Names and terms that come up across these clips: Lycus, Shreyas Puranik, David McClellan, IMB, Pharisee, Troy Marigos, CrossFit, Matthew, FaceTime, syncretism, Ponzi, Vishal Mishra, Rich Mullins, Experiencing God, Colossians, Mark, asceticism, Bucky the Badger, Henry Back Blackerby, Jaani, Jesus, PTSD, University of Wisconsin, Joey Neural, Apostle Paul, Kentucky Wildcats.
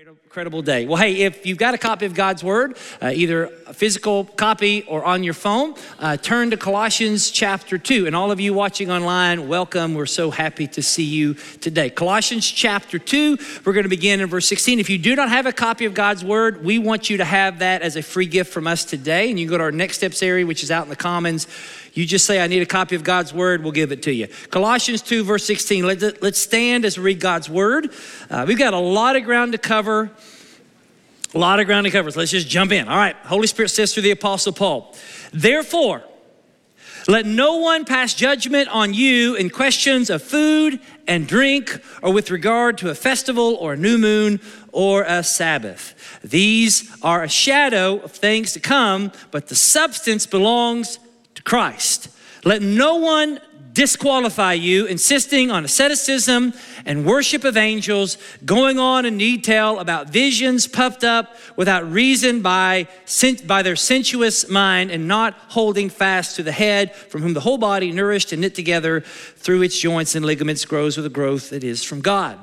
Incredible day. Well, hey, if you've got a copy of God's Word, either a physical copy or on your phone, turn to Colossians chapter 2. And all of you watching online, welcome. We're so happy to see you today. Colossians chapter 2, we're going to begin in verse 16. If you do not have a copy of God's Word, we want you to have that as a free gift from us today. And you can go to our Next Steps area, which is out in the Commons. You just say, I need a copy of God's Word. We'll give it to you. Colossians 2, verse 16. Let's stand as we read God's Word. We've got a lot of ground to cover. A lot of ground to cover. So let's just jump in. All right. Holy Spirit says through the Apostle Paul, therefore, let no one pass judgment on you in questions of food and drink or with regard to a festival or a new moon or a Sabbath. These are a shadow of things to come, but the substance belongs to Christ. Let no one disqualify you, insisting on asceticism and worship of angels, going on in detail about visions puffed up without reason by their sensuous mind and not holding fast to the head, from whom the whole body, nourished and knit together through its joints and ligaments, grows with the growth that is from God.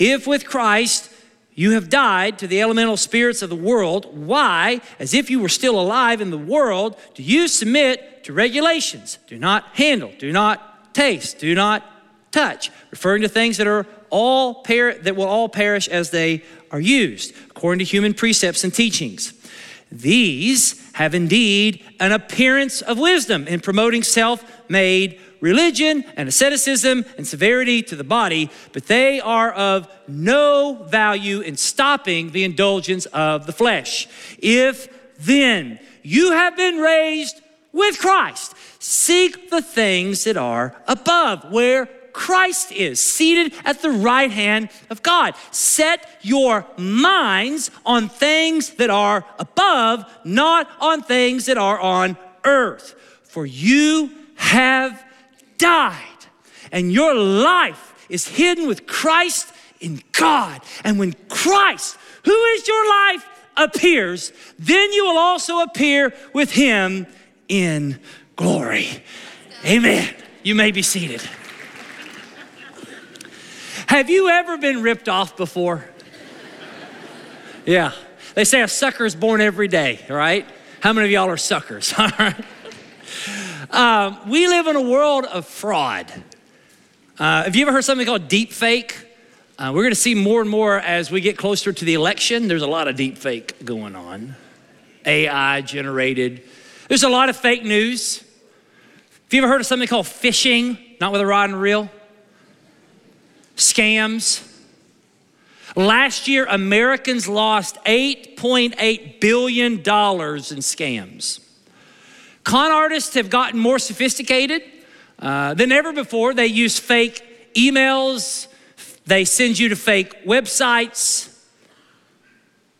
If with Christ you have died to the elemental spirits of the world, why, as if you were still alive in the world, do you submit to regulations? Do not handle, do not taste, do not touch, referring to things that are all that will all perish as they are used, according to human precepts and teachings. These have indeed an appearance of wisdom in promoting self-made religion and asceticism and severity to the body, but they are of no value in stopping the indulgence of the flesh. If then you have been raised with Christ, seek the things that are above, where Christ is, seated at the right hand of God. Set your minds on things that are above, not on things that are on earth. For you have died, and your life is hidden with Christ in God. And when Christ, who is your life, appears, then you will also appear with him in glory. Amen. You may be seated. Have you ever been ripped off before? Yeah. They say a sucker is born every day, right? How many of y'all are suckers? All right. We live in a world of fraud. Have you ever heard something called deep fake? We're going to see more and more as we get closer to the election. There's a lot of deep fake going on. AI generated. There's a lot of fake news. Have you ever heard of something called phishing? Not with a rod and reel. Scams. Last year, Americans lost $8.8 billion in scams. Con artists have gotten more sophisticated than ever before. They use fake emails. They send you to fake websites.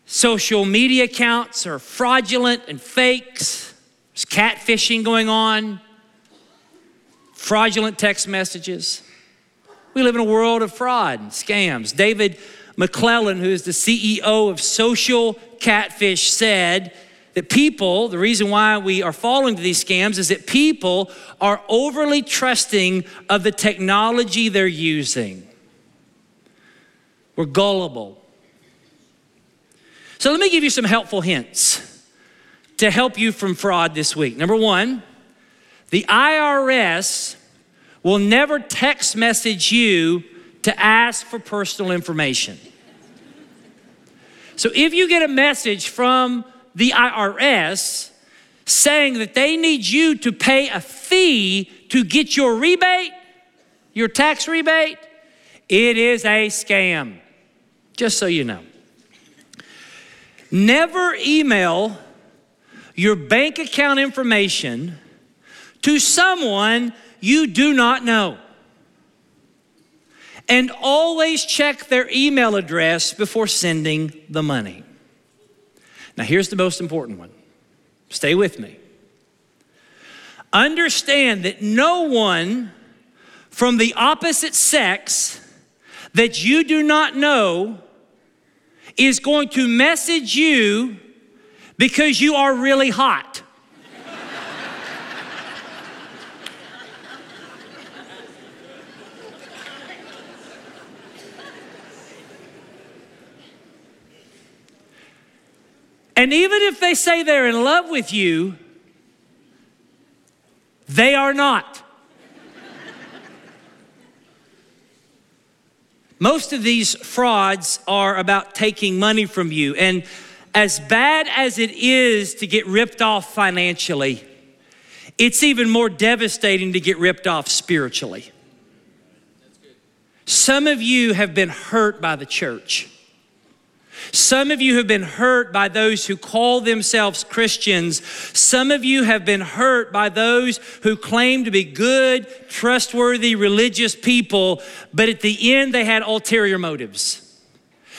Social media accounts are fraudulent and fakes. There's catfishing going on. Fraudulent text messages. We live in a world of fraud and scams. David McClellan, who is the CEO of Social Catfish, said that people, the reason why we are falling to these scams is that people are overly trusting of the technology they're using. We're gullible. So let me give you some helpful hints to help you from fraud this week. Number one, the IRS will never text message you to ask for personal information. So if you get a message from the IRS saying that they need you to pay a fee to get your rebate, your tax rebate, it is a scam, just so you know. Never email your bank account information to someone you do not know. And always check their email address before sending the money. Now, here's the most important one. Stay with me. Understand that no one from the opposite sex that you do not know is going to message you because you are really hot. And even if they say they're in love with you, they are not. Most of these frauds are about taking money from you. And as bad as it is to get ripped off financially, it's even more devastating to get ripped off spiritually. Some of you have been hurt by the church. Some of you have been hurt by those who call themselves Christians. Some of you have been hurt by those who claim to be good, trustworthy, religious people, but at the end they had ulterior motives.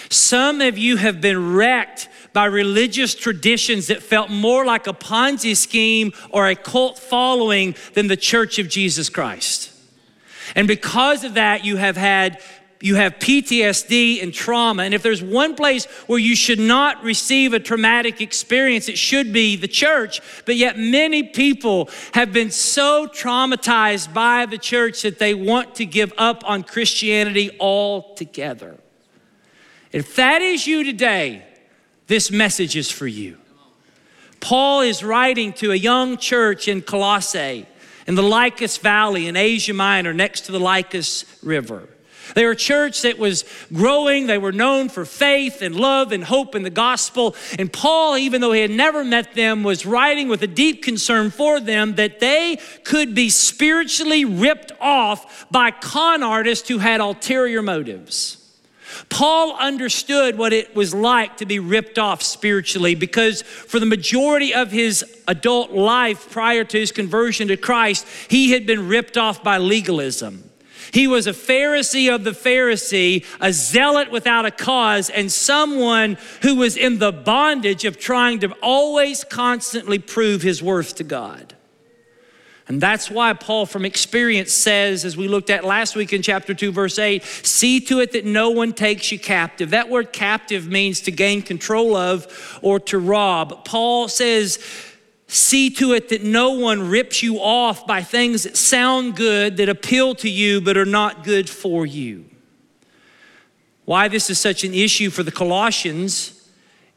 Some of you have been wrecked by religious traditions that felt more like a Ponzi scheme or a cult following than the Church of Jesus Christ. And because of that, you have PTSD and trauma. And if there's one place where you should not receive a traumatic experience, it should be the church. But yet many people have been so traumatized by the church that they want to give up on Christianity altogether. If that is you today, this message is for you. Paul is writing to a young church in Colossae, in the Lycus Valley in Asia Minor, next to the Lycus River. They were a church that was growing. They were known for faith and love and hope in the gospel. And Paul, even though he had never met them, was writing with a deep concern for them that they could be spiritually ripped off by con artists who had ulterior motives. Paul understood what it was like to be ripped off spiritually, because for the majority of his adult life prior to his conversion to Christ, he had been ripped off by legalism. He was a Pharisee of the Pharisee, a zealot without a cause, and someone who was in the bondage of trying to always constantly prove his worth to God. And that's why Paul from experience says, as we looked at last week in chapter 2, verse 8, see to it that no one takes you captive. That word captive means to gain control of or to rob. Paul says, see to it that no one rips you off by things that sound good, that appeal to you, but are not good for you. Why this is such an issue for the Colossians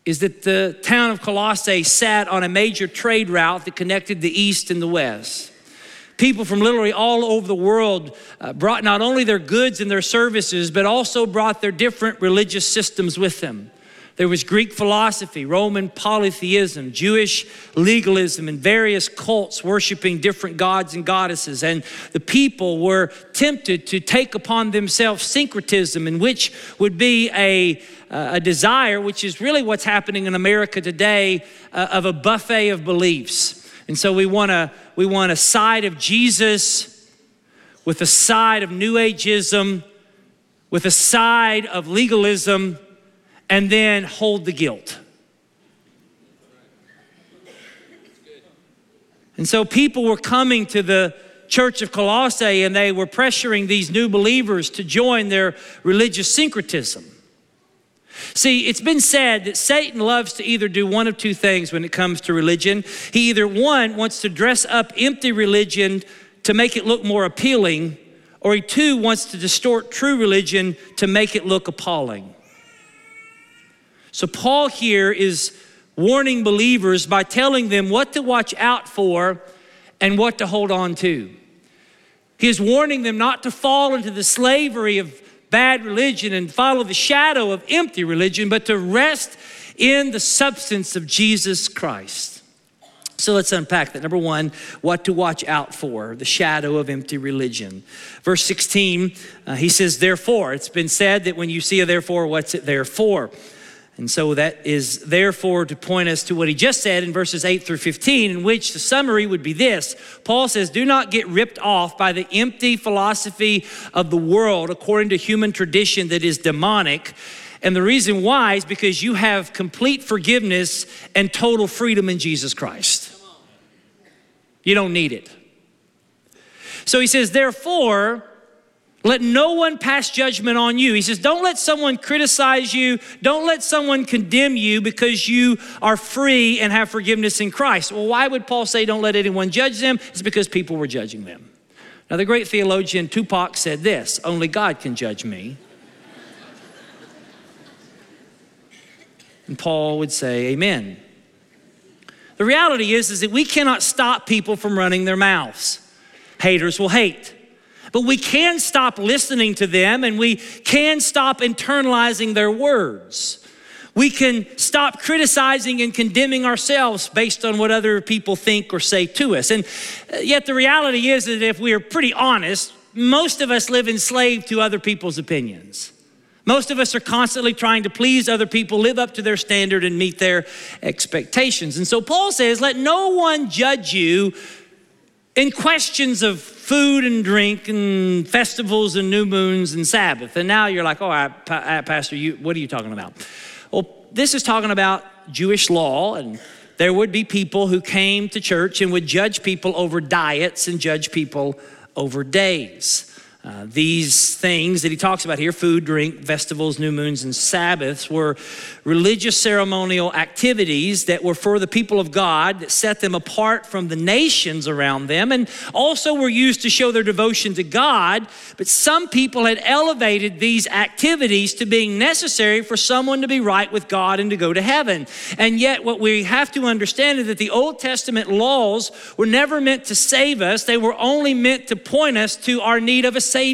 is that the town of Colossae sat on a major trade route that connected the East and the West. People from literally all over the world brought not only their goods and their services, but also brought their different religious systems with them. There was Greek philosophy, Roman polytheism, Jewish legalism, and various cults worshiping different gods and goddesses. And the people were tempted to take upon themselves syncretism, in which would be a desire, which is really what's happening in America today, of a buffet of beliefs. And so we want a side of Jesus with a side of New Ageism, with a side of legalism, and then hold the guilt. And so people were coming to the Church of Colossae, and they were pressuring these new believers to join their religious syncretism. See, it's been said that Satan loves to either do one of two things when it comes to religion. He either, one, wants to dress up empty religion to make it look more appealing, or he, two, wants to distort true religion to make it look appalling. So Paul here is warning believers by telling them what to watch out for and what to hold on to. He is warning them not to fall into the slavery of bad religion and follow the shadow of empty religion, but to rest in the substance of Jesus Christ. So let's unpack that. Number one, what to watch out for, the shadow of empty religion. Verse 16, he says, therefore. It's been said that when you see a therefore, what's it there for? And so that is therefore to point us to what he just said in verses 8 through 15, in which the summary would be this. Paul says, do not get ripped off by the empty philosophy of the world according to human tradition that is demonic. And the reason why is because you have complete forgiveness and total freedom in Jesus Christ. You don't need it. So he says, therefore, let no one pass judgment on you. He says, don't let someone criticize you. Don't let someone condemn you, because you are free and have forgiveness in Christ. Well, why would Paul say don't let anyone judge them? It's because people were judging them. Now, the great theologian Tupac said this, only God can judge me. And Paul would say, amen. The reality is that we cannot stop people from running their mouths. Haters will hate. But we can stop listening to them, and we can stop internalizing their words. We can stop criticizing and condemning ourselves based on what other people think or say to us. And yet the reality is that if we are pretty honest, most of us live enslaved to other people's opinions. Most of us are constantly trying to please other people, live up to their standard, and meet their expectations. And so Paul says, let no one judge you in questions of food and drink and festivals and new moons and Sabbath. And now you're like, oh, Pastor, what are you talking about? Well, this is talking about Jewish law, and there would be people who came to church and would judge people over diets and judge people over days. These things that he talks about here, food, drink, festivals, new moons, and Sabbaths, were religious ceremonial activities that were for the people of God, that set them apart from the nations around them, and also were used to show their devotion to God. But some people had elevated these activities to being necessary for someone to be right with God and to go to heaven. And yet what we have to understand is that the Old Testament laws were never meant to save us. They were only meant to point us to our need of a Savior.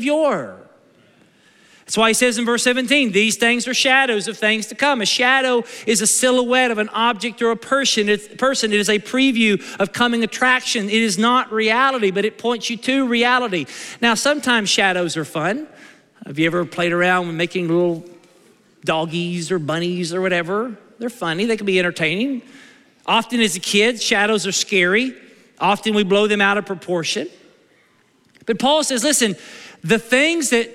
That's why he says in verse 17, these things are shadows of things to come. A shadow is a silhouette of an object or a person. It is a preview of coming attraction. It is not reality, but it points you to reality. Now, sometimes shadows are fun. Have you ever played around with making little doggies or bunnies or whatever? They're funny. They can be entertaining. Often as a kid, shadows are scary. Often we blow them out of proportion. But Paul says, listen, the things that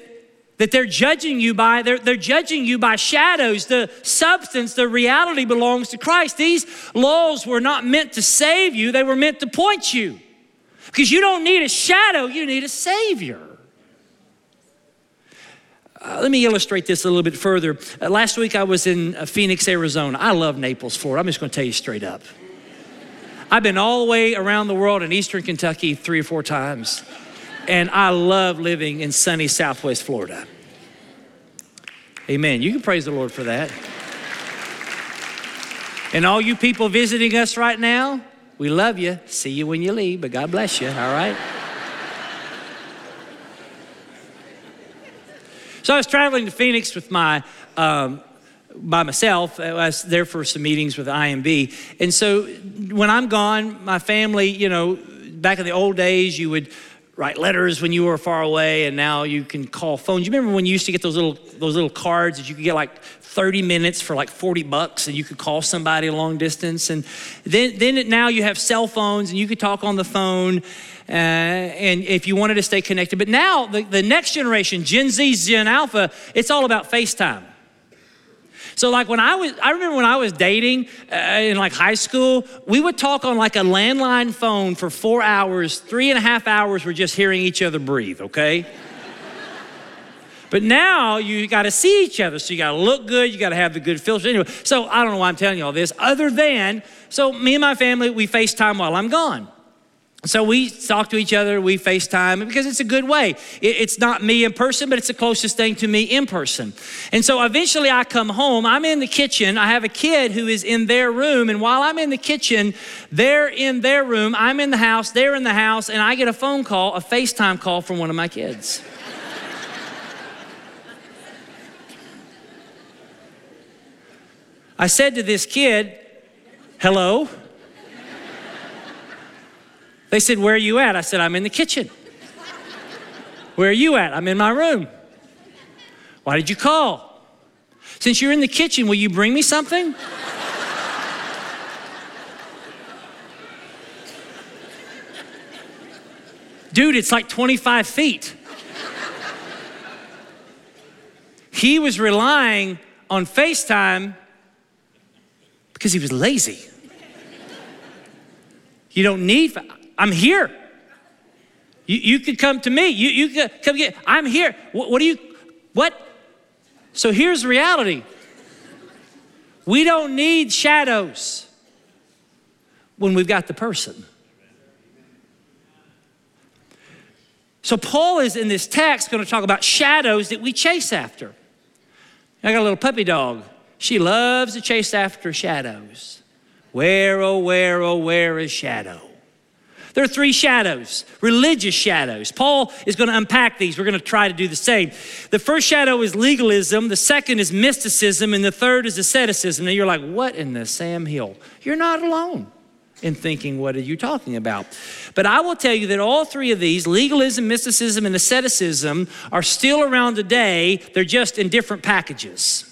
they're judging you by, they're judging you by shadows. The substance, the reality belongs to Christ. These laws were not meant to save you. They were meant to point you. Because you don't need a shadow, you need a Savior. Let me illustrate this a little bit further. Last week I was in Phoenix, Arizona. I love Naples, Florida. I'm just going to tell you straight up. I've been all the way around the world in Eastern Kentucky 3 or 4 times. And I love living in sunny Southwest Florida. Amen. You can praise the Lord for that. And all you people visiting us right now, we love you. See you when you leave, but God bless you, all right? So I was traveling to Phoenix with by myself. I was there for some meetings with IMB. And so when I'm gone, my family, back in the old days, you would write letters when you were far away, and now you can call phones. You remember when you used to get those little cards that you could get like 30 minutes for like $40, and you could call somebody long distance? And then now you have cell phones, and you could talk on the phone, and if you wanted to stay connected. But now the next generation, Gen Z, Gen Alpha, it's all about FaceTime. So like I remember when I was dating in like high school, we would talk on like a landline phone for 4 hours, 3.5 hours, we're just hearing each other breathe, okay? But now you gotta see each other. So you gotta look good, you gotta have the good filter. Anyway, so I don't know why I'm telling you all this other than, so me and my family, we FaceTime while I'm gone. So we talk to each other, we FaceTime, because it's a good way. It's not me in person, but it's the closest thing to me in person. And so eventually I come home, I'm in the kitchen, I have a kid who is in their room, and while I'm in the kitchen, they're in their room, I'm in the house, they're in the house, and I get a phone call, a FaceTime call from one of my kids. I said to this kid, hello? They said, where are you at? I said, I'm in the kitchen. Where are you at? I'm in my room. Why did you call? Since you're in the kitchen, will you bring me something? Dude, it's like 25 feet. He was relying on FaceTime because he was lazy. You don't need I'm here. You could come to me. You could come get, I'm here. What? So here's the reality. We don't need shadows when we've got the person. So Paul is in this text going to talk about shadows that we chase after. I got a little puppy dog. She loves to chase after shadows. Where, oh, where, oh, where is shadow? There are three shadows, religious shadows. Paul is going to unpack these. We're going to try to do the same. The first shadow is legalism. The second is mysticism. And the third is asceticism. Now you're like, what in the Sam Hill? You're not alone in thinking, what are you talking about? But I will tell you that all three of these, legalism, mysticism, and asceticism, are still around today. They're just in different packages.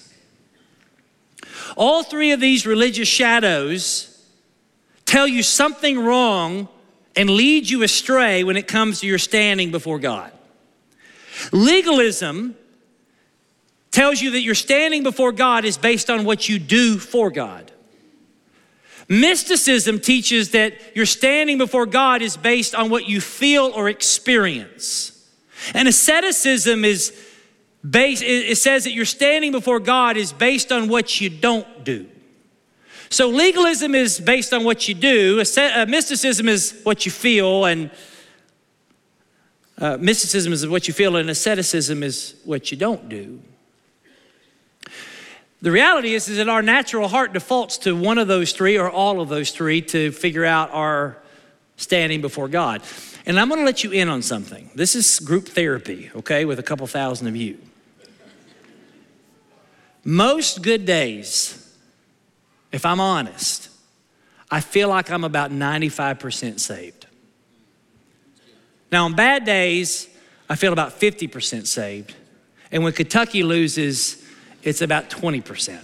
All three of these religious shadows tell you something wrong and lead you astray when it comes to your standing before God. Legalism tells you that your standing before God is based on what you do for God. Mysticism teaches that your standing before God is based on what you feel or experience. And asceticism is based, it says that your standing before God is based on what you don't do. So legalism is based on what you do. Mysticism is what you feel, and asceticism is what you don't do. The reality is that our natural heart defaults to one of those three or all of those three to figure out our standing before God. And I'm going to let you in on something. This is group therapy, okay, with a couple thousand of you. Most good days, if I'm honest, I feel like I'm about 95% saved. Now, on bad days, I feel about 50% saved. And when Kentucky loses, it's about 20%.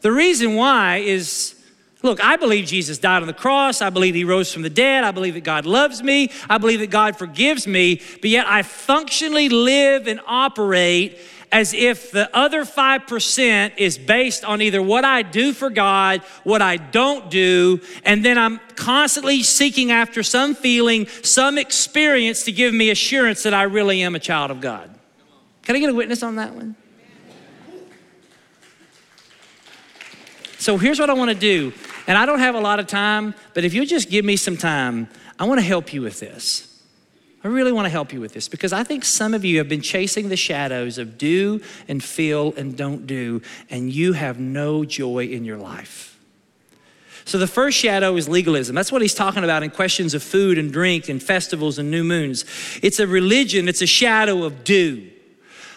The reason why is, look, I believe Jesus died on the cross. I believe he rose from the dead. I believe that God loves me. I believe that God forgives me. But yet I functionally live and operate as if the other 5% is based on either what I do for God, what I don't do, and then I'm constantly seeking after some feeling, some experience to give me assurance that I really am a child of God. Can I get a witness on that one? So here's what I want to do, and I don't have a lot of time, but if you'll just give me some time, I want to help you with this. I really want to help you with this because I think some of you have been chasing the shadows of do and feel and don't do, and you have no joy in your life. So the first shadow is legalism. That's what he's talking about in questions of food and drink and festivals and new moons. It's a religion. It's a shadow of do.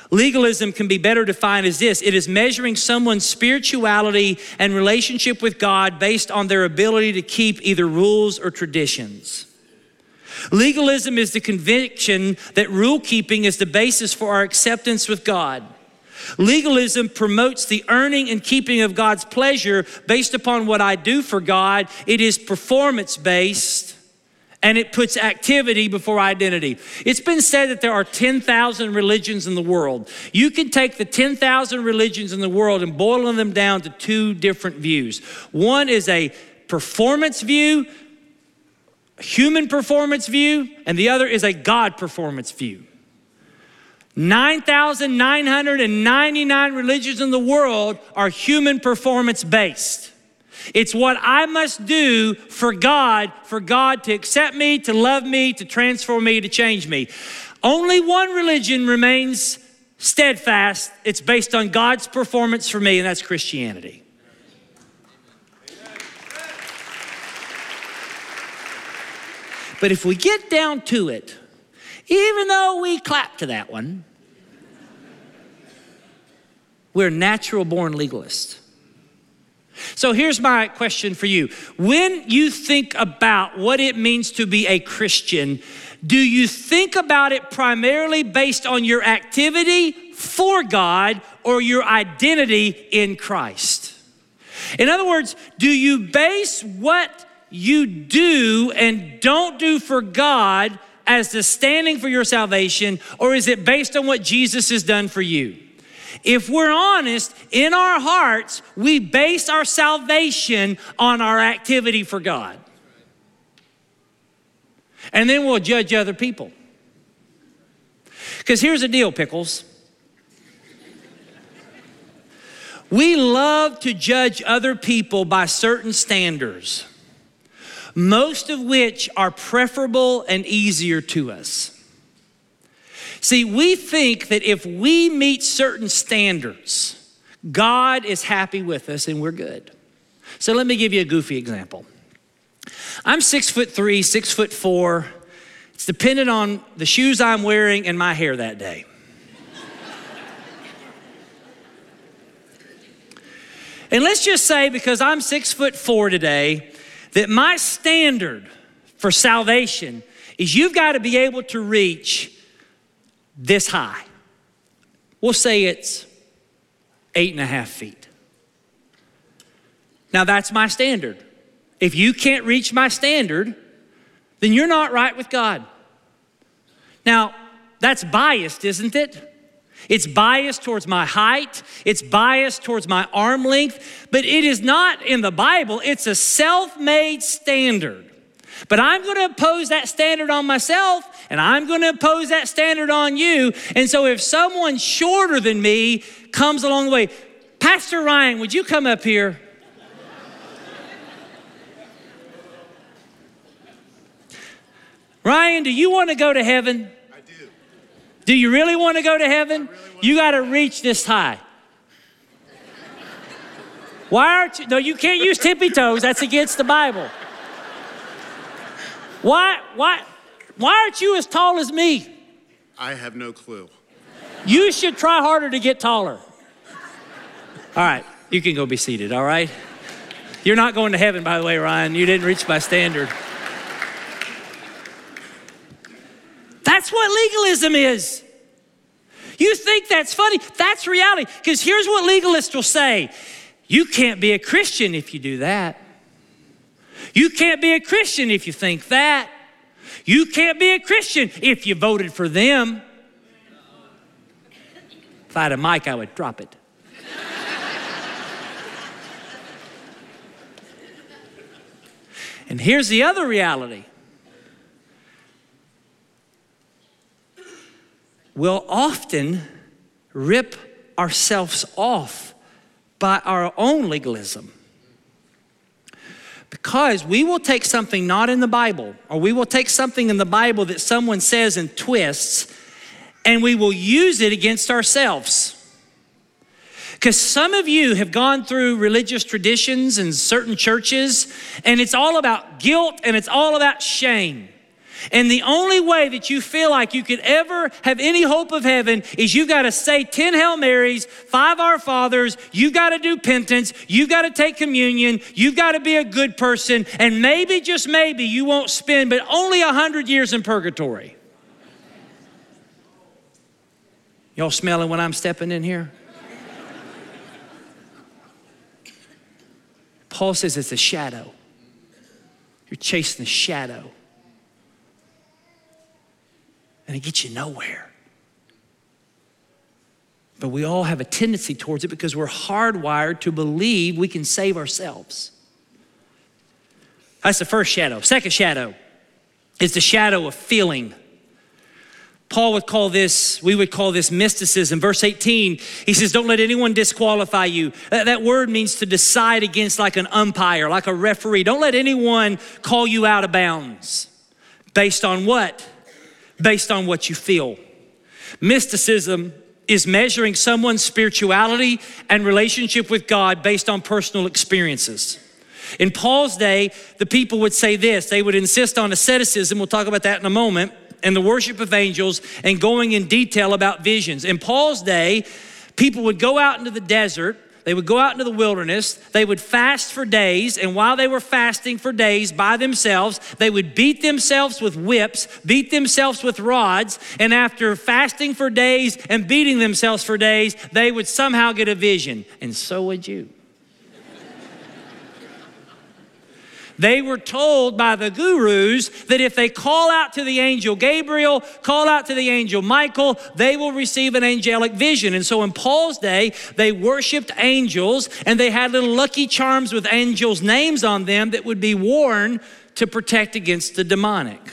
Legalism can be better defined as this. It is measuring someone's spirituality and relationship with God based on their ability to keep either rules or traditions. Legalism is the conviction that rule-keeping is the basis for our acceptance with God. Legalism promotes the earning and keeping of God's pleasure based upon what I do for God. It is performance-based, and it puts activity before identity. It's been said that there are 10,000 religions in the world. You can take the 10,000 religions in the world and boil them down to two different views. One is a performance view, human performance view, and the other is a God performance view. 9,999 religions in the world are human performance based. It's what I must do for God to accept me, to love me, to transform me, to change me. Only one religion remains steadfast. It's based on God's performance for me, and that's Christianity. But if we get down to it, even though we clap to that one, we're natural-born legalists. So here's my question for you. When you think about what it means to be a Christian, do you think about it primarily based on your activity for God or your identity in Christ? In other words, do you base what you do and don't do for God as the standing for your salvation, or is it based on what Jesus has done for you? If we're honest, in our hearts, we base our salvation on our activity for God. And then we'll judge other people. Because here's the deal, Pickles. We love to judge other people by certain standards, most of which are preferable and easier to us. See, we think that if we meet certain standards, God is happy with us and we're good. So let me give you a goofy example. I'm 6'3", 6'4". It's dependent on the shoes I'm wearing and my hair that day. And let's just say, because I'm 6'4" today, that my standard for salvation is you've got to be able to reach this high. We'll say it's 8.5 feet. Now that's my standard. If you can't reach my standard, then you're not right with God. Now, that's biased, isn't it? It's biased towards my height. It's biased towards my arm length, but it is not in the Bible. It's a self-made standard. But I'm going to impose that standard on myself, and I'm going to impose that standard on you. And so if someone shorter than me comes along the way, Pastor Ryan, would you come up here? Ryan, do you want to go to heaven? I do. Do you really want to go to heaven? You got to reach this high. Why aren't you? No, you can't use tippy toes. That's against the Bible. Why aren't you as tall as me? I have no clue. You should try harder to get taller. All right, you can go be seated, all right? You're not going to heaven, by the way, Ryan. You didn't reach my standard. That's what legalism is. You think that's funny? That's reality, because here's what legalists will say. You can't be a Christian if you do that. You can't be a Christian if you think that. You can't be a Christian if you voted for them. If I had a mic, I would drop it. And here's the other reality. We'll often rip ourselves off by our own legalism. Because we will take something not in the Bible, or we will take something in the Bible that someone says and twists, and we will use it against ourselves. Because some of you have gone through religious traditions and certain churches, and it's all about guilt and it's all about shame. And the only way that you feel like you could ever have any hope of heaven is you've got to say 10 Hail Marys, 5 Our Fathers, you've got to do penance, you've got to take communion, you've got to be a good person, and maybe, just maybe, you won't spend but only 100 years in purgatory. Y'all smelling when I'm stepping in here? Paul says it's a shadow. You're chasing the shadow. And it gets you nowhere. But we all have a tendency towards it because we're hardwired to believe we can save ourselves. That's the first shadow. Second shadow is the shadow of feeling. Paul would call this, we would call this mysticism. Verse 18, he says, don't let anyone disqualify you. That word means to decide against, like an umpire, like a referee. Don't let anyone call you out of bounds. Based on what? Based on what you feel. Mysticism is measuring someone's spirituality and relationship with God based on personal experiences. In Paul's day, the people would say this. They would insist on asceticism. We'll talk about that in a moment. And the worship of angels and going in detail about visions. In Paul's day, people would go out into the desert. They would go out into the wilderness. They would fast for days. And while they were fasting for days by themselves, they would beat themselves with whips, beat themselves with rods. And after fasting for days and beating themselves for days, they would somehow get a vision. And so would you. They were told by the gurus that if they call out to the angel Gabriel, call out to the angel Michael, they will receive an angelic vision. And so in Paul's day, they worshiped angels, and they had little lucky charms with angels' names on them that would be worn to protect against the demonic.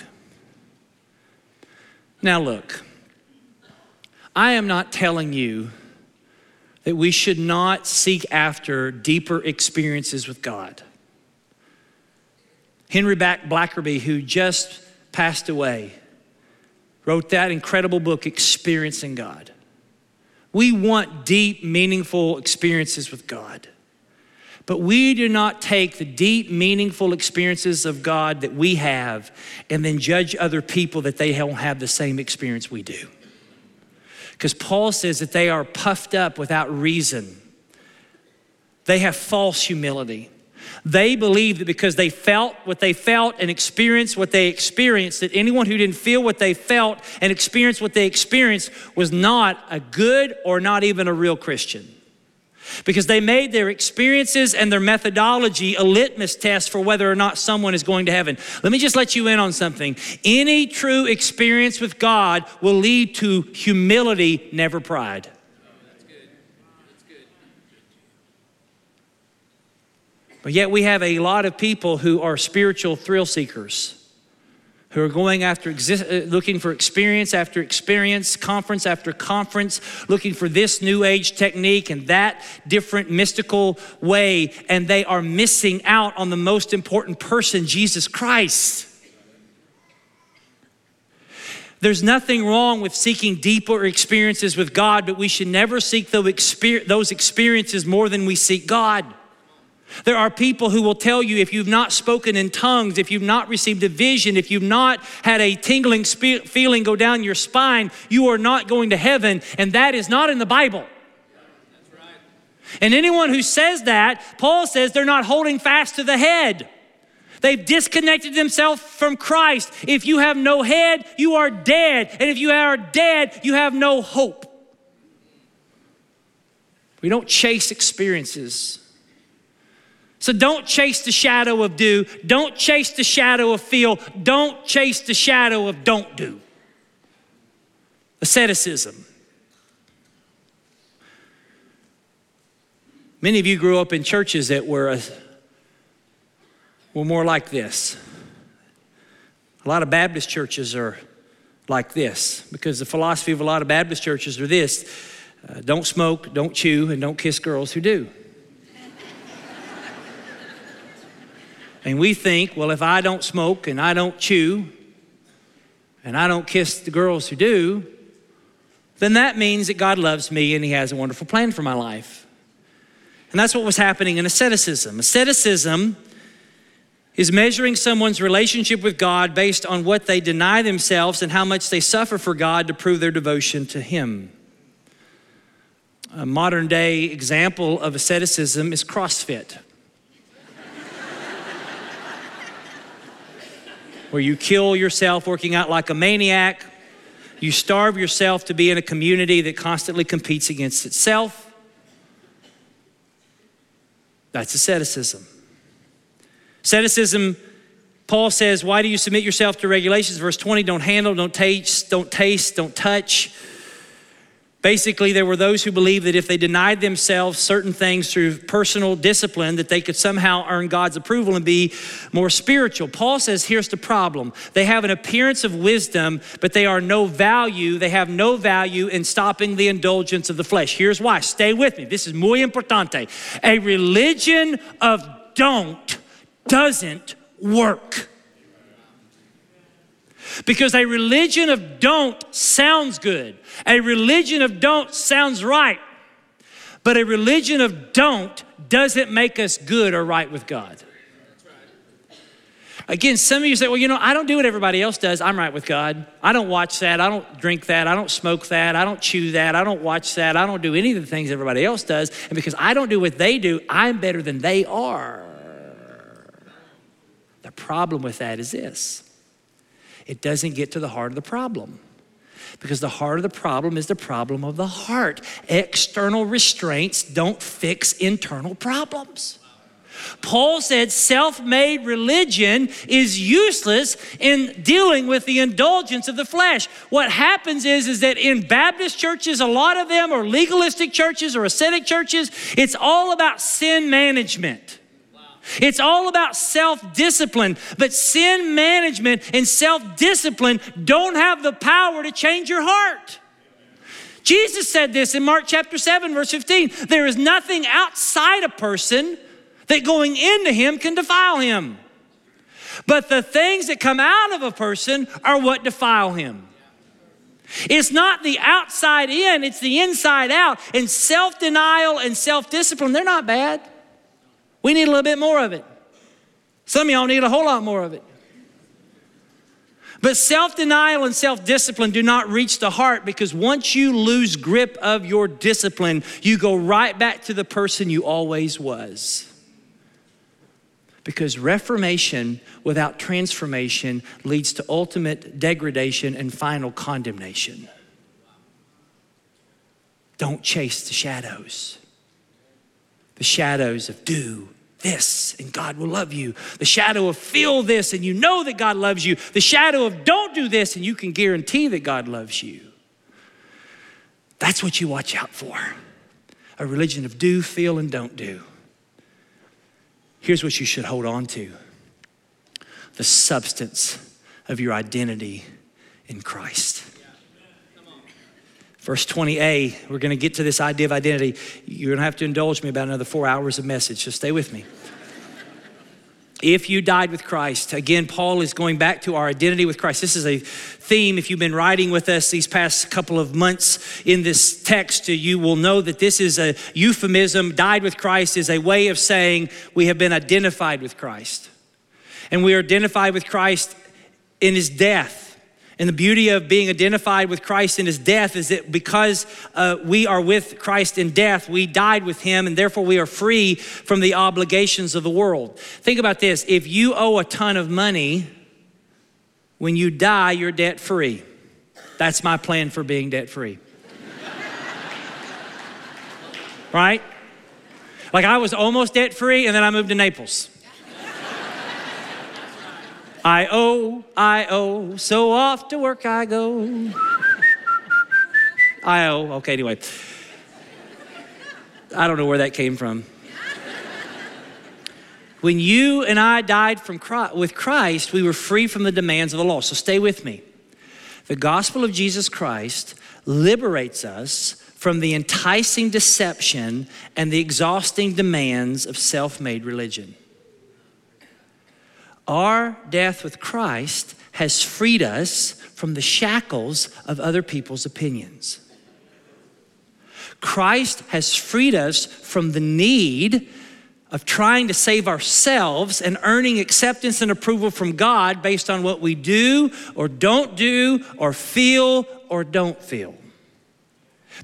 Now look, I am not telling you that we should not seek after deeper experiences with God. Henry Back Blackerby, who just passed away, wrote that incredible book, Experiencing God. We want deep, meaningful experiences with God. But we do not take the deep, meaningful experiences of God that we have and then judge other people that they don't have the same experience we do. Because Paul says that they are puffed up without reason. They have false humility. They believe that because they felt what they felt and experienced what they experienced, that anyone who didn't feel what they felt and experienced what they experienced was not a good or not even a real Christian. Because they made their experiences and their methodology a litmus test for whether or not someone is going to heaven. Let me just let you in on something. Any true experience with God will lead to humility, never pride. But yet we have a lot of people who are spiritual thrill seekers, who are going after, looking for experience after experience, conference after conference, looking for this new age technique and that different mystical way, and they are missing out on the most important person, Jesus Christ. There's nothing wrong with seeking deeper experiences with God, but we should never seek those experiences more than we seek God. There are people who will tell you if you've not spoken in tongues, if you've not received a vision, if you've not had a tingling feeling go down your spine, you are not going to heaven, and that is not in the Bible. That's right. And anyone who says that, Paul says they're not holding fast to the head. They've disconnected themselves from Christ. If you have no head, you are dead. And if you are dead, you have no hope. We don't chase experiences. So don't chase the shadow of do. Don't chase the shadow of feel. Don't chase the shadow of don't do. Asceticism. Many of you grew up in churches that were more like this. A lot of Baptist churches are like this because the philosophy of a lot of Baptist churches are this. Don't smoke, don't chew, and don't kiss girls who do. And we think, well, if I don't smoke and I don't chew and I don't kiss the girls who do, then that means that God loves me and he has a wonderful plan for my life. And that's what was happening in asceticism. Asceticism is measuring someone's relationship with God based on what they deny themselves and how much they suffer for God to prove their devotion to him. A modern day example of asceticism is CrossFit, where you kill yourself working out like a maniac. You starve yourself to be in a community that constantly competes against itself. That's asceticism. Asceticism, Paul says, why do you submit yourself to regulations? Verse 20, don't handle, don't taste, don't touch. Basically, there were those who believed that if they denied themselves certain things through personal discipline, that they could somehow earn God's approval and be more spiritual. Paul says, here's the problem. They have an appearance of wisdom, but they are no value. They have no value in stopping the indulgence of the flesh. Here's why. Stay with me. This is muy importante. A religion of don't doesn't work. Because a religion of don't sounds good. A religion of don't sounds right. But a religion of don't doesn't make us good or right with God. Again, some of you say, well, you know, I don't do what everybody else does. I'm right with God. I don't watch that. I don't drink that. I don't smoke that. I don't chew that. I don't watch that. I don't do any of the things everybody else does. And because I don't do what they do, I'm better than they are. The problem with that is this. It doesn't get to the heart of the problem because the heart of the problem is the problem of the heart. External restraints don't fix internal problems. Paul said self-made religion is useless in dealing with the indulgence of the flesh. What happens is that in Baptist churches, a lot of them are legalistic churches or ascetic churches. It's all about sin management. It's all about self-discipline, but sin management and self-discipline don't have the power to change your heart. Jesus said this in Mark chapter 7, verse 15, there is nothing outside a person that going into him can defile him. But the things that come out of a person are what defile him. It's not the outside in, it's the inside out. And self-denial and self-discipline, they're not bad. We need a little bit more of it. Some of y'all need a whole lot more of it. But self-denial and self-discipline do not reach the heart, because once you lose grip of your discipline, you go right back to the person you always was. Because reformation without transformation leads to ultimate degradation and final condemnation. Don't chase the shadows of do this and God will love you, the shadow of feel this and you know that God loves you, the shadow of don't do this and you can guarantee that God loves you. That's what you watch out for, a religion of do, feel, and don't do. Here's what you should hold on to: the substance of your identity in Christ. Verse 20a, we're gonna get to this idea of identity. You're gonna have to indulge me about another 4 hours of message, so stay with me. If you died with Christ, again, Paul is going back to our identity with Christ. This is a theme. If you've been riding with us these past couple of months in this text, you will know that this is a euphemism. Died with Christ is a way of saying we have been identified with Christ. And we are identified with Christ in his death. And the beauty of being identified with Christ in his death is that because we are with Christ in death, we died with him, and therefore we are free from the obligations of the world. Think about this. If you owe a ton of money, when you die, you're debt free. That's my plan for being debt free. Right? Like, I was almost debt free and then I moved to Naples. I owe, so off to work I go. I owe, okay, anyway. I don't know where that came from. When you and I died with Christ, we were free from the demands of the law. So stay with me. The gospel of Jesus Christ liberates us from the enticing deception and the exhausting demands of self-made religion. Our death with Christ has freed us from the shackles of other people's opinions. Christ has freed us from the need of trying to save ourselves and earning acceptance and approval from God based on what we do or don't do or feel or don't feel.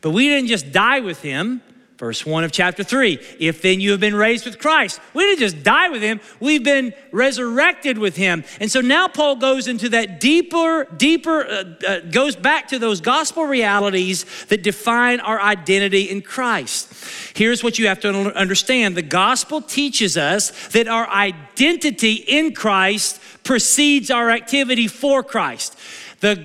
But we didn't just die with him. Verse 1 of chapter 3, if then you have been raised with Christ. We didn't just die with him, we've been resurrected with him. And so now Paul goes into that goes back to those gospel realities that define our identity in Christ. Here's what you have to understand. The gospel teaches us that our identity in Christ precedes our activity for Christ. The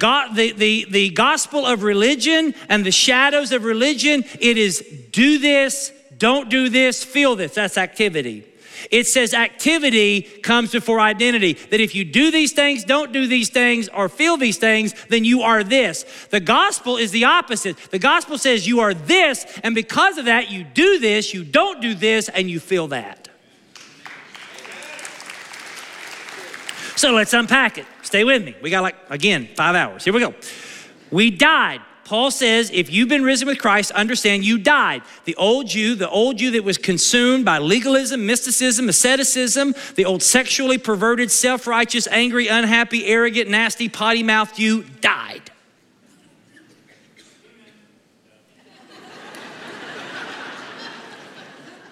gospel of religion and the shadows of religion, it is do this, don't do this, feel this. That's activity. It says activity comes before identity, that if you do these things, don't do these things, or feel these things, then you are this. The gospel is the opposite. The gospel says you are this, and because of that, you do this, you don't do this, and you feel that. So let's unpack it. Stay with me. We got 5 hours. Here we go. We died. Paul says, if you've been risen with Christ, understand you died. The old you that was consumed by legalism, mysticism, asceticism, the old sexually perverted, self-righteous, angry, unhappy, arrogant, nasty, potty-mouthed you died.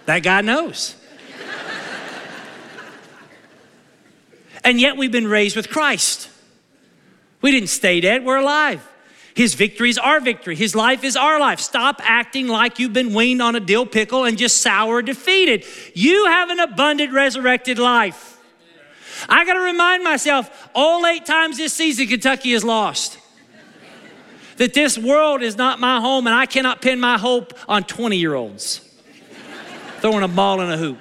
That guy knows. And yet we've been raised with Christ. We didn't stay dead, we're alive. His victory is our victory. His life is our life. Stop acting like you've been weaned on a dill pickle and just sour defeated. You have an abundant resurrected life. I gotta remind myself, all 8 times this season, Kentucky has lost. That this world is not my home and I cannot pin my hope on 20-year-olds throwing a ball in a hoop.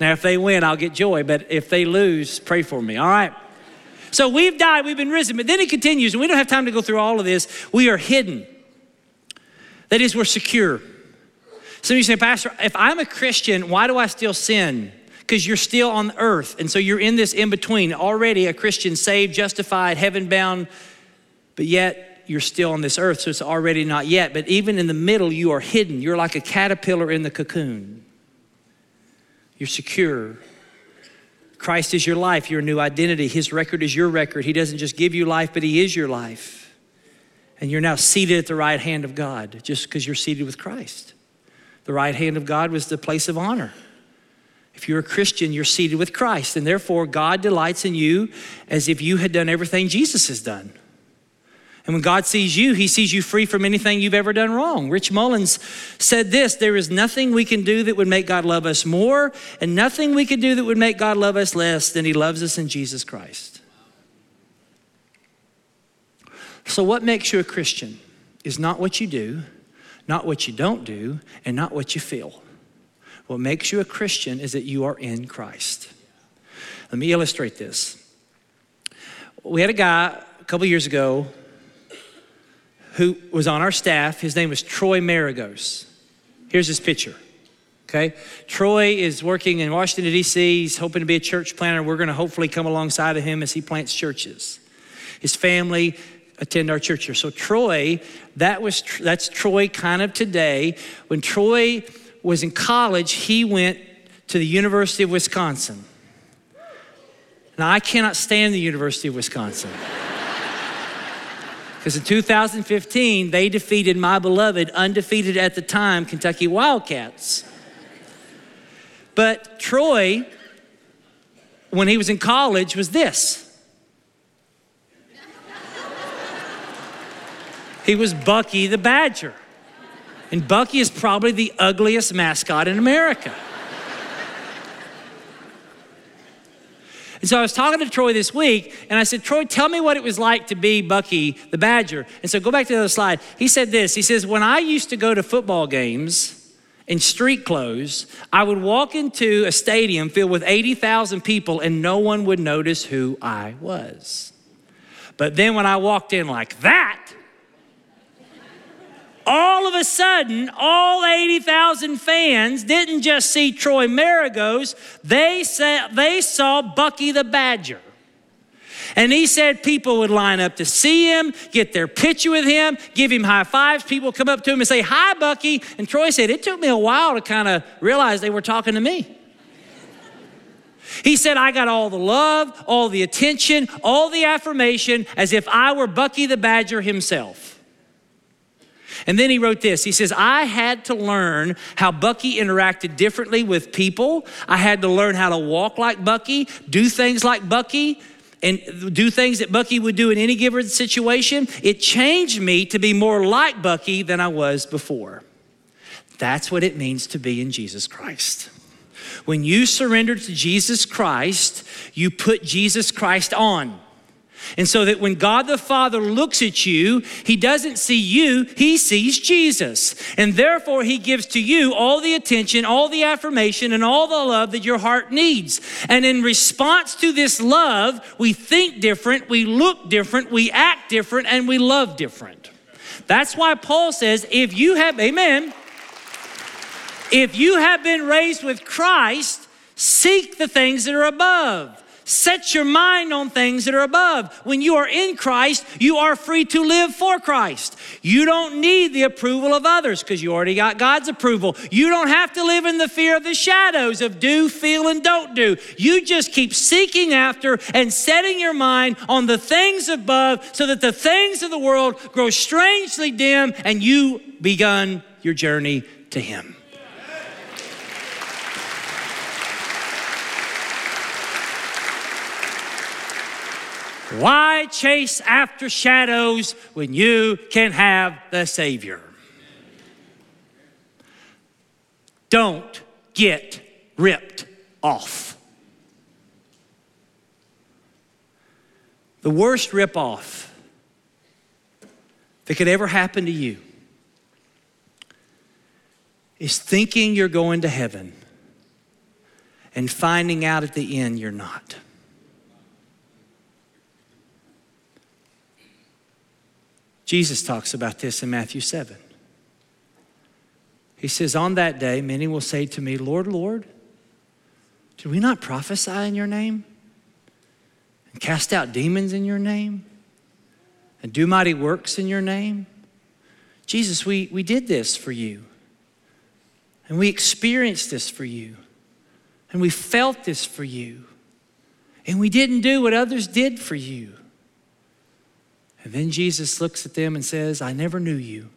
Now, if they win, I'll get joy, but if they lose, pray for me, all right? So we've died, we've been risen, but then it continues, and we don't have time to go through all of this. We are hidden. That is, we're secure. Some of you say, Pastor, if I'm a Christian, why do I still sin? Because you're still on earth, and so you're in this in-between, already a Christian, saved, justified, heaven-bound, but yet you're still on this earth, so it's already not yet. But even in the middle, you are hidden. You're like a caterpillar in the cocoon. You're secure. Christ is your life, your new identity. His record is your record. He doesn't just give you life, but he is your life. And you're now seated at the right hand of God just because you're seated with Christ. The right hand of God was the place of honor. If you're a Christian, you're seated with Christ, and therefore God delights in you as if you had done everything Jesus has done. And when God sees you, he sees you free from anything you've ever done wrong. Rich Mullins said this: there is nothing we can do that would make God love us more, and nothing we could do that would make God love us less than he loves us in Jesus Christ. So what makes you a Christian is not what you do, not what you don't do, and not what you feel. What makes you a Christian is that you are in Christ. Let me illustrate this. We had a guy a couple years ago who was on our staff. His name was Troy Marigos. Here's his picture, okay? Troy is working in Washington, D.C. He's hoping to be a church planter. We're going to hopefully come alongside of him as he plants churches. His family attend our church here. So Troy, that's Troy kind of today. When Troy was in college, he went to the University of Wisconsin. Now, I cannot stand the University of Wisconsin. Because in 2015, they defeated my beloved, undefeated at the time, Kentucky Wildcats. But Troy, when he was in college, was this. He was Bucky the Badger. And Bucky is probably the ugliest mascot in America. And so I was talking to Troy this week, and I said, Troy, tell me what it was like to be Bucky the Badger. And so go back to the other slide. He said this. He says, when I used to go to football games in street clothes, I would walk into a stadium filled with 80,000 people, and no one would notice who I was. But then when I walked in like that, all of a sudden, all 80,000 fans didn't just see Troy Marigos, they saw Bucky the Badger. And he said people would line up to see him, get their picture with him, give him high fives. People come up to him and say, hi, Bucky. And Troy said, it took me a while to kind of realize they were talking to me. He said, I got all the love, all the attention, all the affirmation, as if I were Bucky the Badger himself. And then he wrote this. He says, I had to learn how Bucky interacted differently with people. I had to learn how to walk like Bucky, do things like Bucky, and do things that Bucky would do in any given situation. It changed me to be more like Bucky than I was before. That's what it means to be in Jesus Christ. When you surrender to Jesus Christ, you put Jesus Christ on. And so that when God the Father looks at you, he doesn't see you, he sees Jesus. And therefore, he gives to you all the attention, all the affirmation, and all the love that your heart needs. And in response to this love, we think different, we look different, we act different, and we love different. That's why Paul says, if you have been raised with Christ, seek the things that are above. Set your mind on things that are above. When you are in Christ, you are free to live for Christ. You don't need the approval of others because you already got God's approval. You don't have to live in the fear of the shadows of do, feel, and don't do. You just keep seeking after and setting your mind on the things above so that the things of the world grow strangely dim and you begun your journey to him. Why chase after shadows when you can have the Savior? Don't get ripped off. The worst ripoff that could ever happen to you is thinking you're going to heaven and finding out at the end you're not. Jesus talks about this in Matthew 7. He says, on that day, many will say to me, Lord, Lord, did we not prophesy in your name? And cast out demons in your name? and do mighty works in your name. Jesus, we did this for you. And we experienced this for you. And we felt this for you. And we didn't do what others did for you. And then Jesus looks at them and says, I never knew you.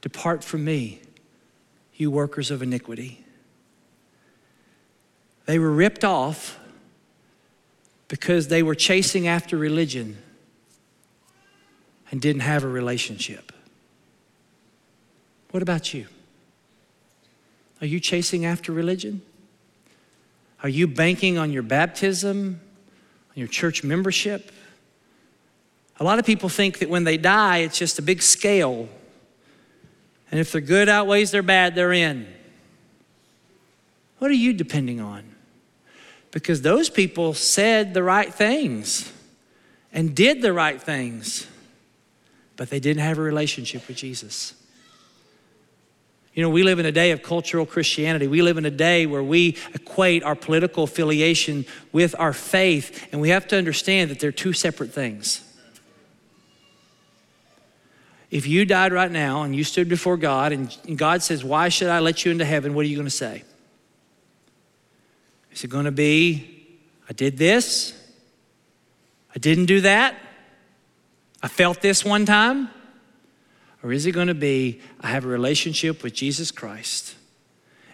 Depart from me, you workers of iniquity. They were ripped off because they were chasing after religion and didn't have a relationship. What about you? Are you chasing after religion? Are you banking on your baptism, on your church membership? A lot of people think that when they die, it's just a big scale. And if their good outweighs their bad, they're in. What are you depending on? Because those people said the right things and did the right things, but they didn't have a relationship with Jesus. You know, we live in a day of cultural Christianity. We live in a day where we equate our political affiliation with our faith, and we have to understand that they're two separate things. If you died right now and you stood before God and God says, why should I let you into heaven? What are you going to say? Is it going to be, I did this. I didn't do that. I felt this one time. Or is it going to be, I have a relationship with Jesus Christ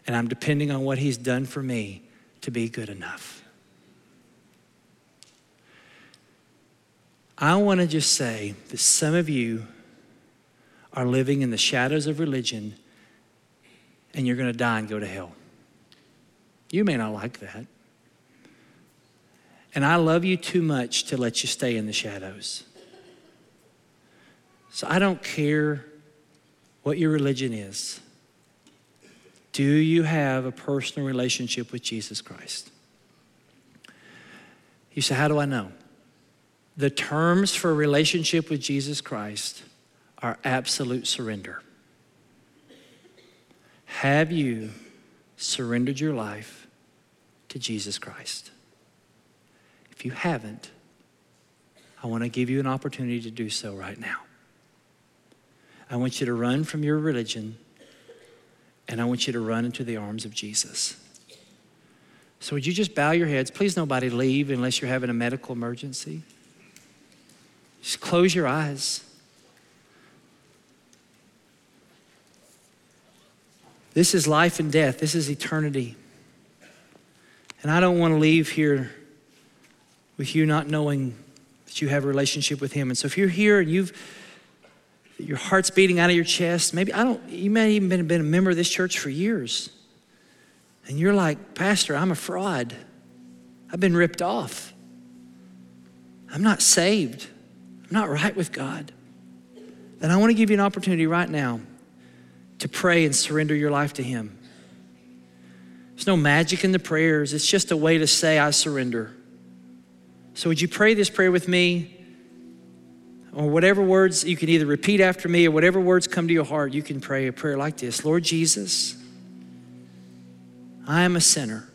and I'm depending on what he's done for me to be good enough? I want to just say that some of you are living in the shadows of religion and you're going to die and go to hell. You may not like that. And I love you too much to let you stay in the shadows. So I don't care what your religion is. Do you have a personal relationship with Jesus Christ? You say, how do I know? The terms for a relationship with Jesus Christ are absolute surrender. Have you surrendered your life to Jesus Christ? If you haven't, I want to give you an opportunity to do so right now. I want you to run from your religion, and I want you to run into the arms of Jesus. So would you just bow your heads? Please, nobody leave unless you're having a medical emergency. Just close your eyes. This is life and death. This is eternity. And I don't want to leave here with you not knowing that you have a relationship with him. And so if you're here and your heart's beating out of your chest, you may have even been a member of this church for years. And you're like, Pastor, I'm a fraud. I've been ripped off. I'm not saved. I'm not right with God. Then I want to give you an opportunity right now to pray and surrender your life to him. There's no magic in the prayers. It's just a way to say, I surrender. So would you pray this prayer with me? Or whatever words, you can either repeat after me or whatever words come to your heart, you can pray a prayer like this. Lord Jesus, I am a sinner.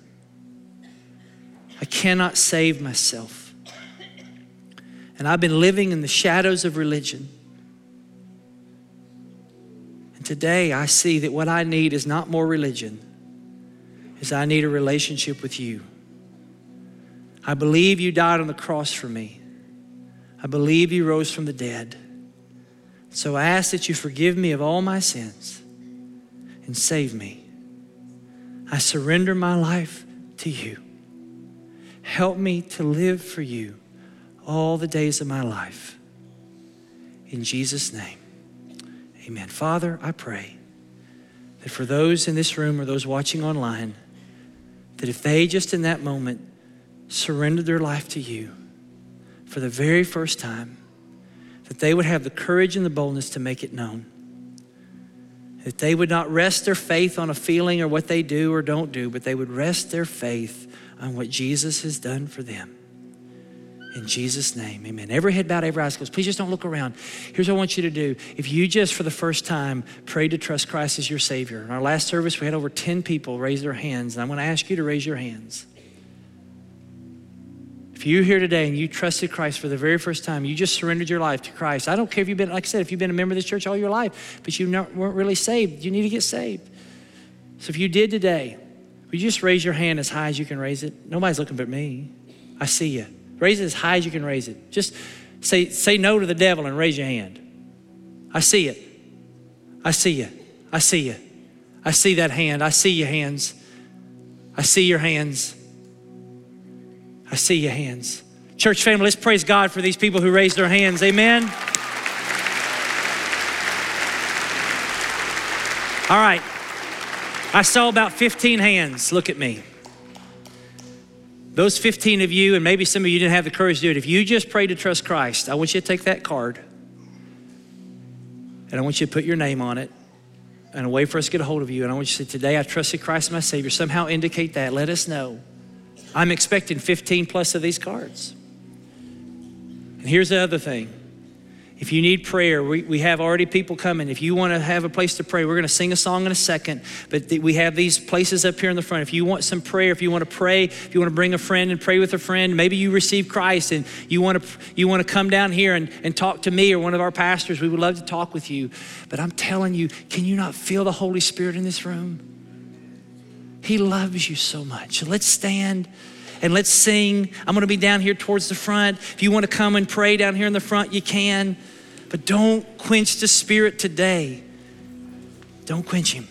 I cannot save myself. And I've been living in the shadows of religion. Today, I see that what I need is not more religion, is I need a relationship with you. I believe you died on the cross for me. I believe you rose from the dead. So I ask that you forgive me of all my sins and save me. I surrender my life to you. Help me to live for you all the days of my life. In Jesus' name. Amen. Father, I pray that for those in this room or those watching online, that if they just in that moment surrendered their life to you for the very first time, that they would have the courage and the boldness to make it known. That they would not rest their faith on a feeling or what they do or don't do, but they would rest their faith on what Jesus has done for them. In Jesus' name, amen. Every head bowed, every eye closed. Please just don't look around. Here's what I want you to do. If you just for the first time prayed to trust Christ as your Savior. In our last service, we had over 10 people raise their hands, and I'm going to ask you to raise your hands. If If you're here today and you trusted Christ for the very first time, you just surrendered your life to Christ. I don't care if you've been, like I said, if you've been a member of this church all your life, but you weren't really saved, you need to get saved. So if you did today, would you just raise your hand as high as you can raise it? Nobody's looking but me. I see you. Raise it as high as you can raise it. Just say no to the devil and raise your hand. I see it. I see you. I see you. I see that hand. I see your hands. I see your hands. I see your hands. Church family, let's praise God for these people who raised their hands. Amen. All right. I saw about 15 hands. Look at me. Those 15 of you, and maybe some of you didn't have the courage to do it, if you just prayed to trust Christ, I want you to take that card and I want you to put your name on it and a way for us to get a hold of you. And I want you to say, today I trusted Christ as my Savior. Somehow indicate that. Let us know. I'm expecting 15 plus of these cards. And here's the other thing. If you need prayer, we have already people coming. If you want to have a place to pray, we're going to sing a song in a second, but we have these places up here in the front. If you want some prayer, if you want to pray, if you want to bring a friend and pray with a friend, maybe you receive Christ and you want to come down here and talk to me or one of our pastors, we would love to talk with you. But I'm telling you, can you not feel the Holy Spirit in this room? He loves you so much. So let's stand. And let's sing. I'm gonna be down here towards the front. If you wanna come and pray down here in the front, you can. But don't quench the Spirit today. Don't quench him.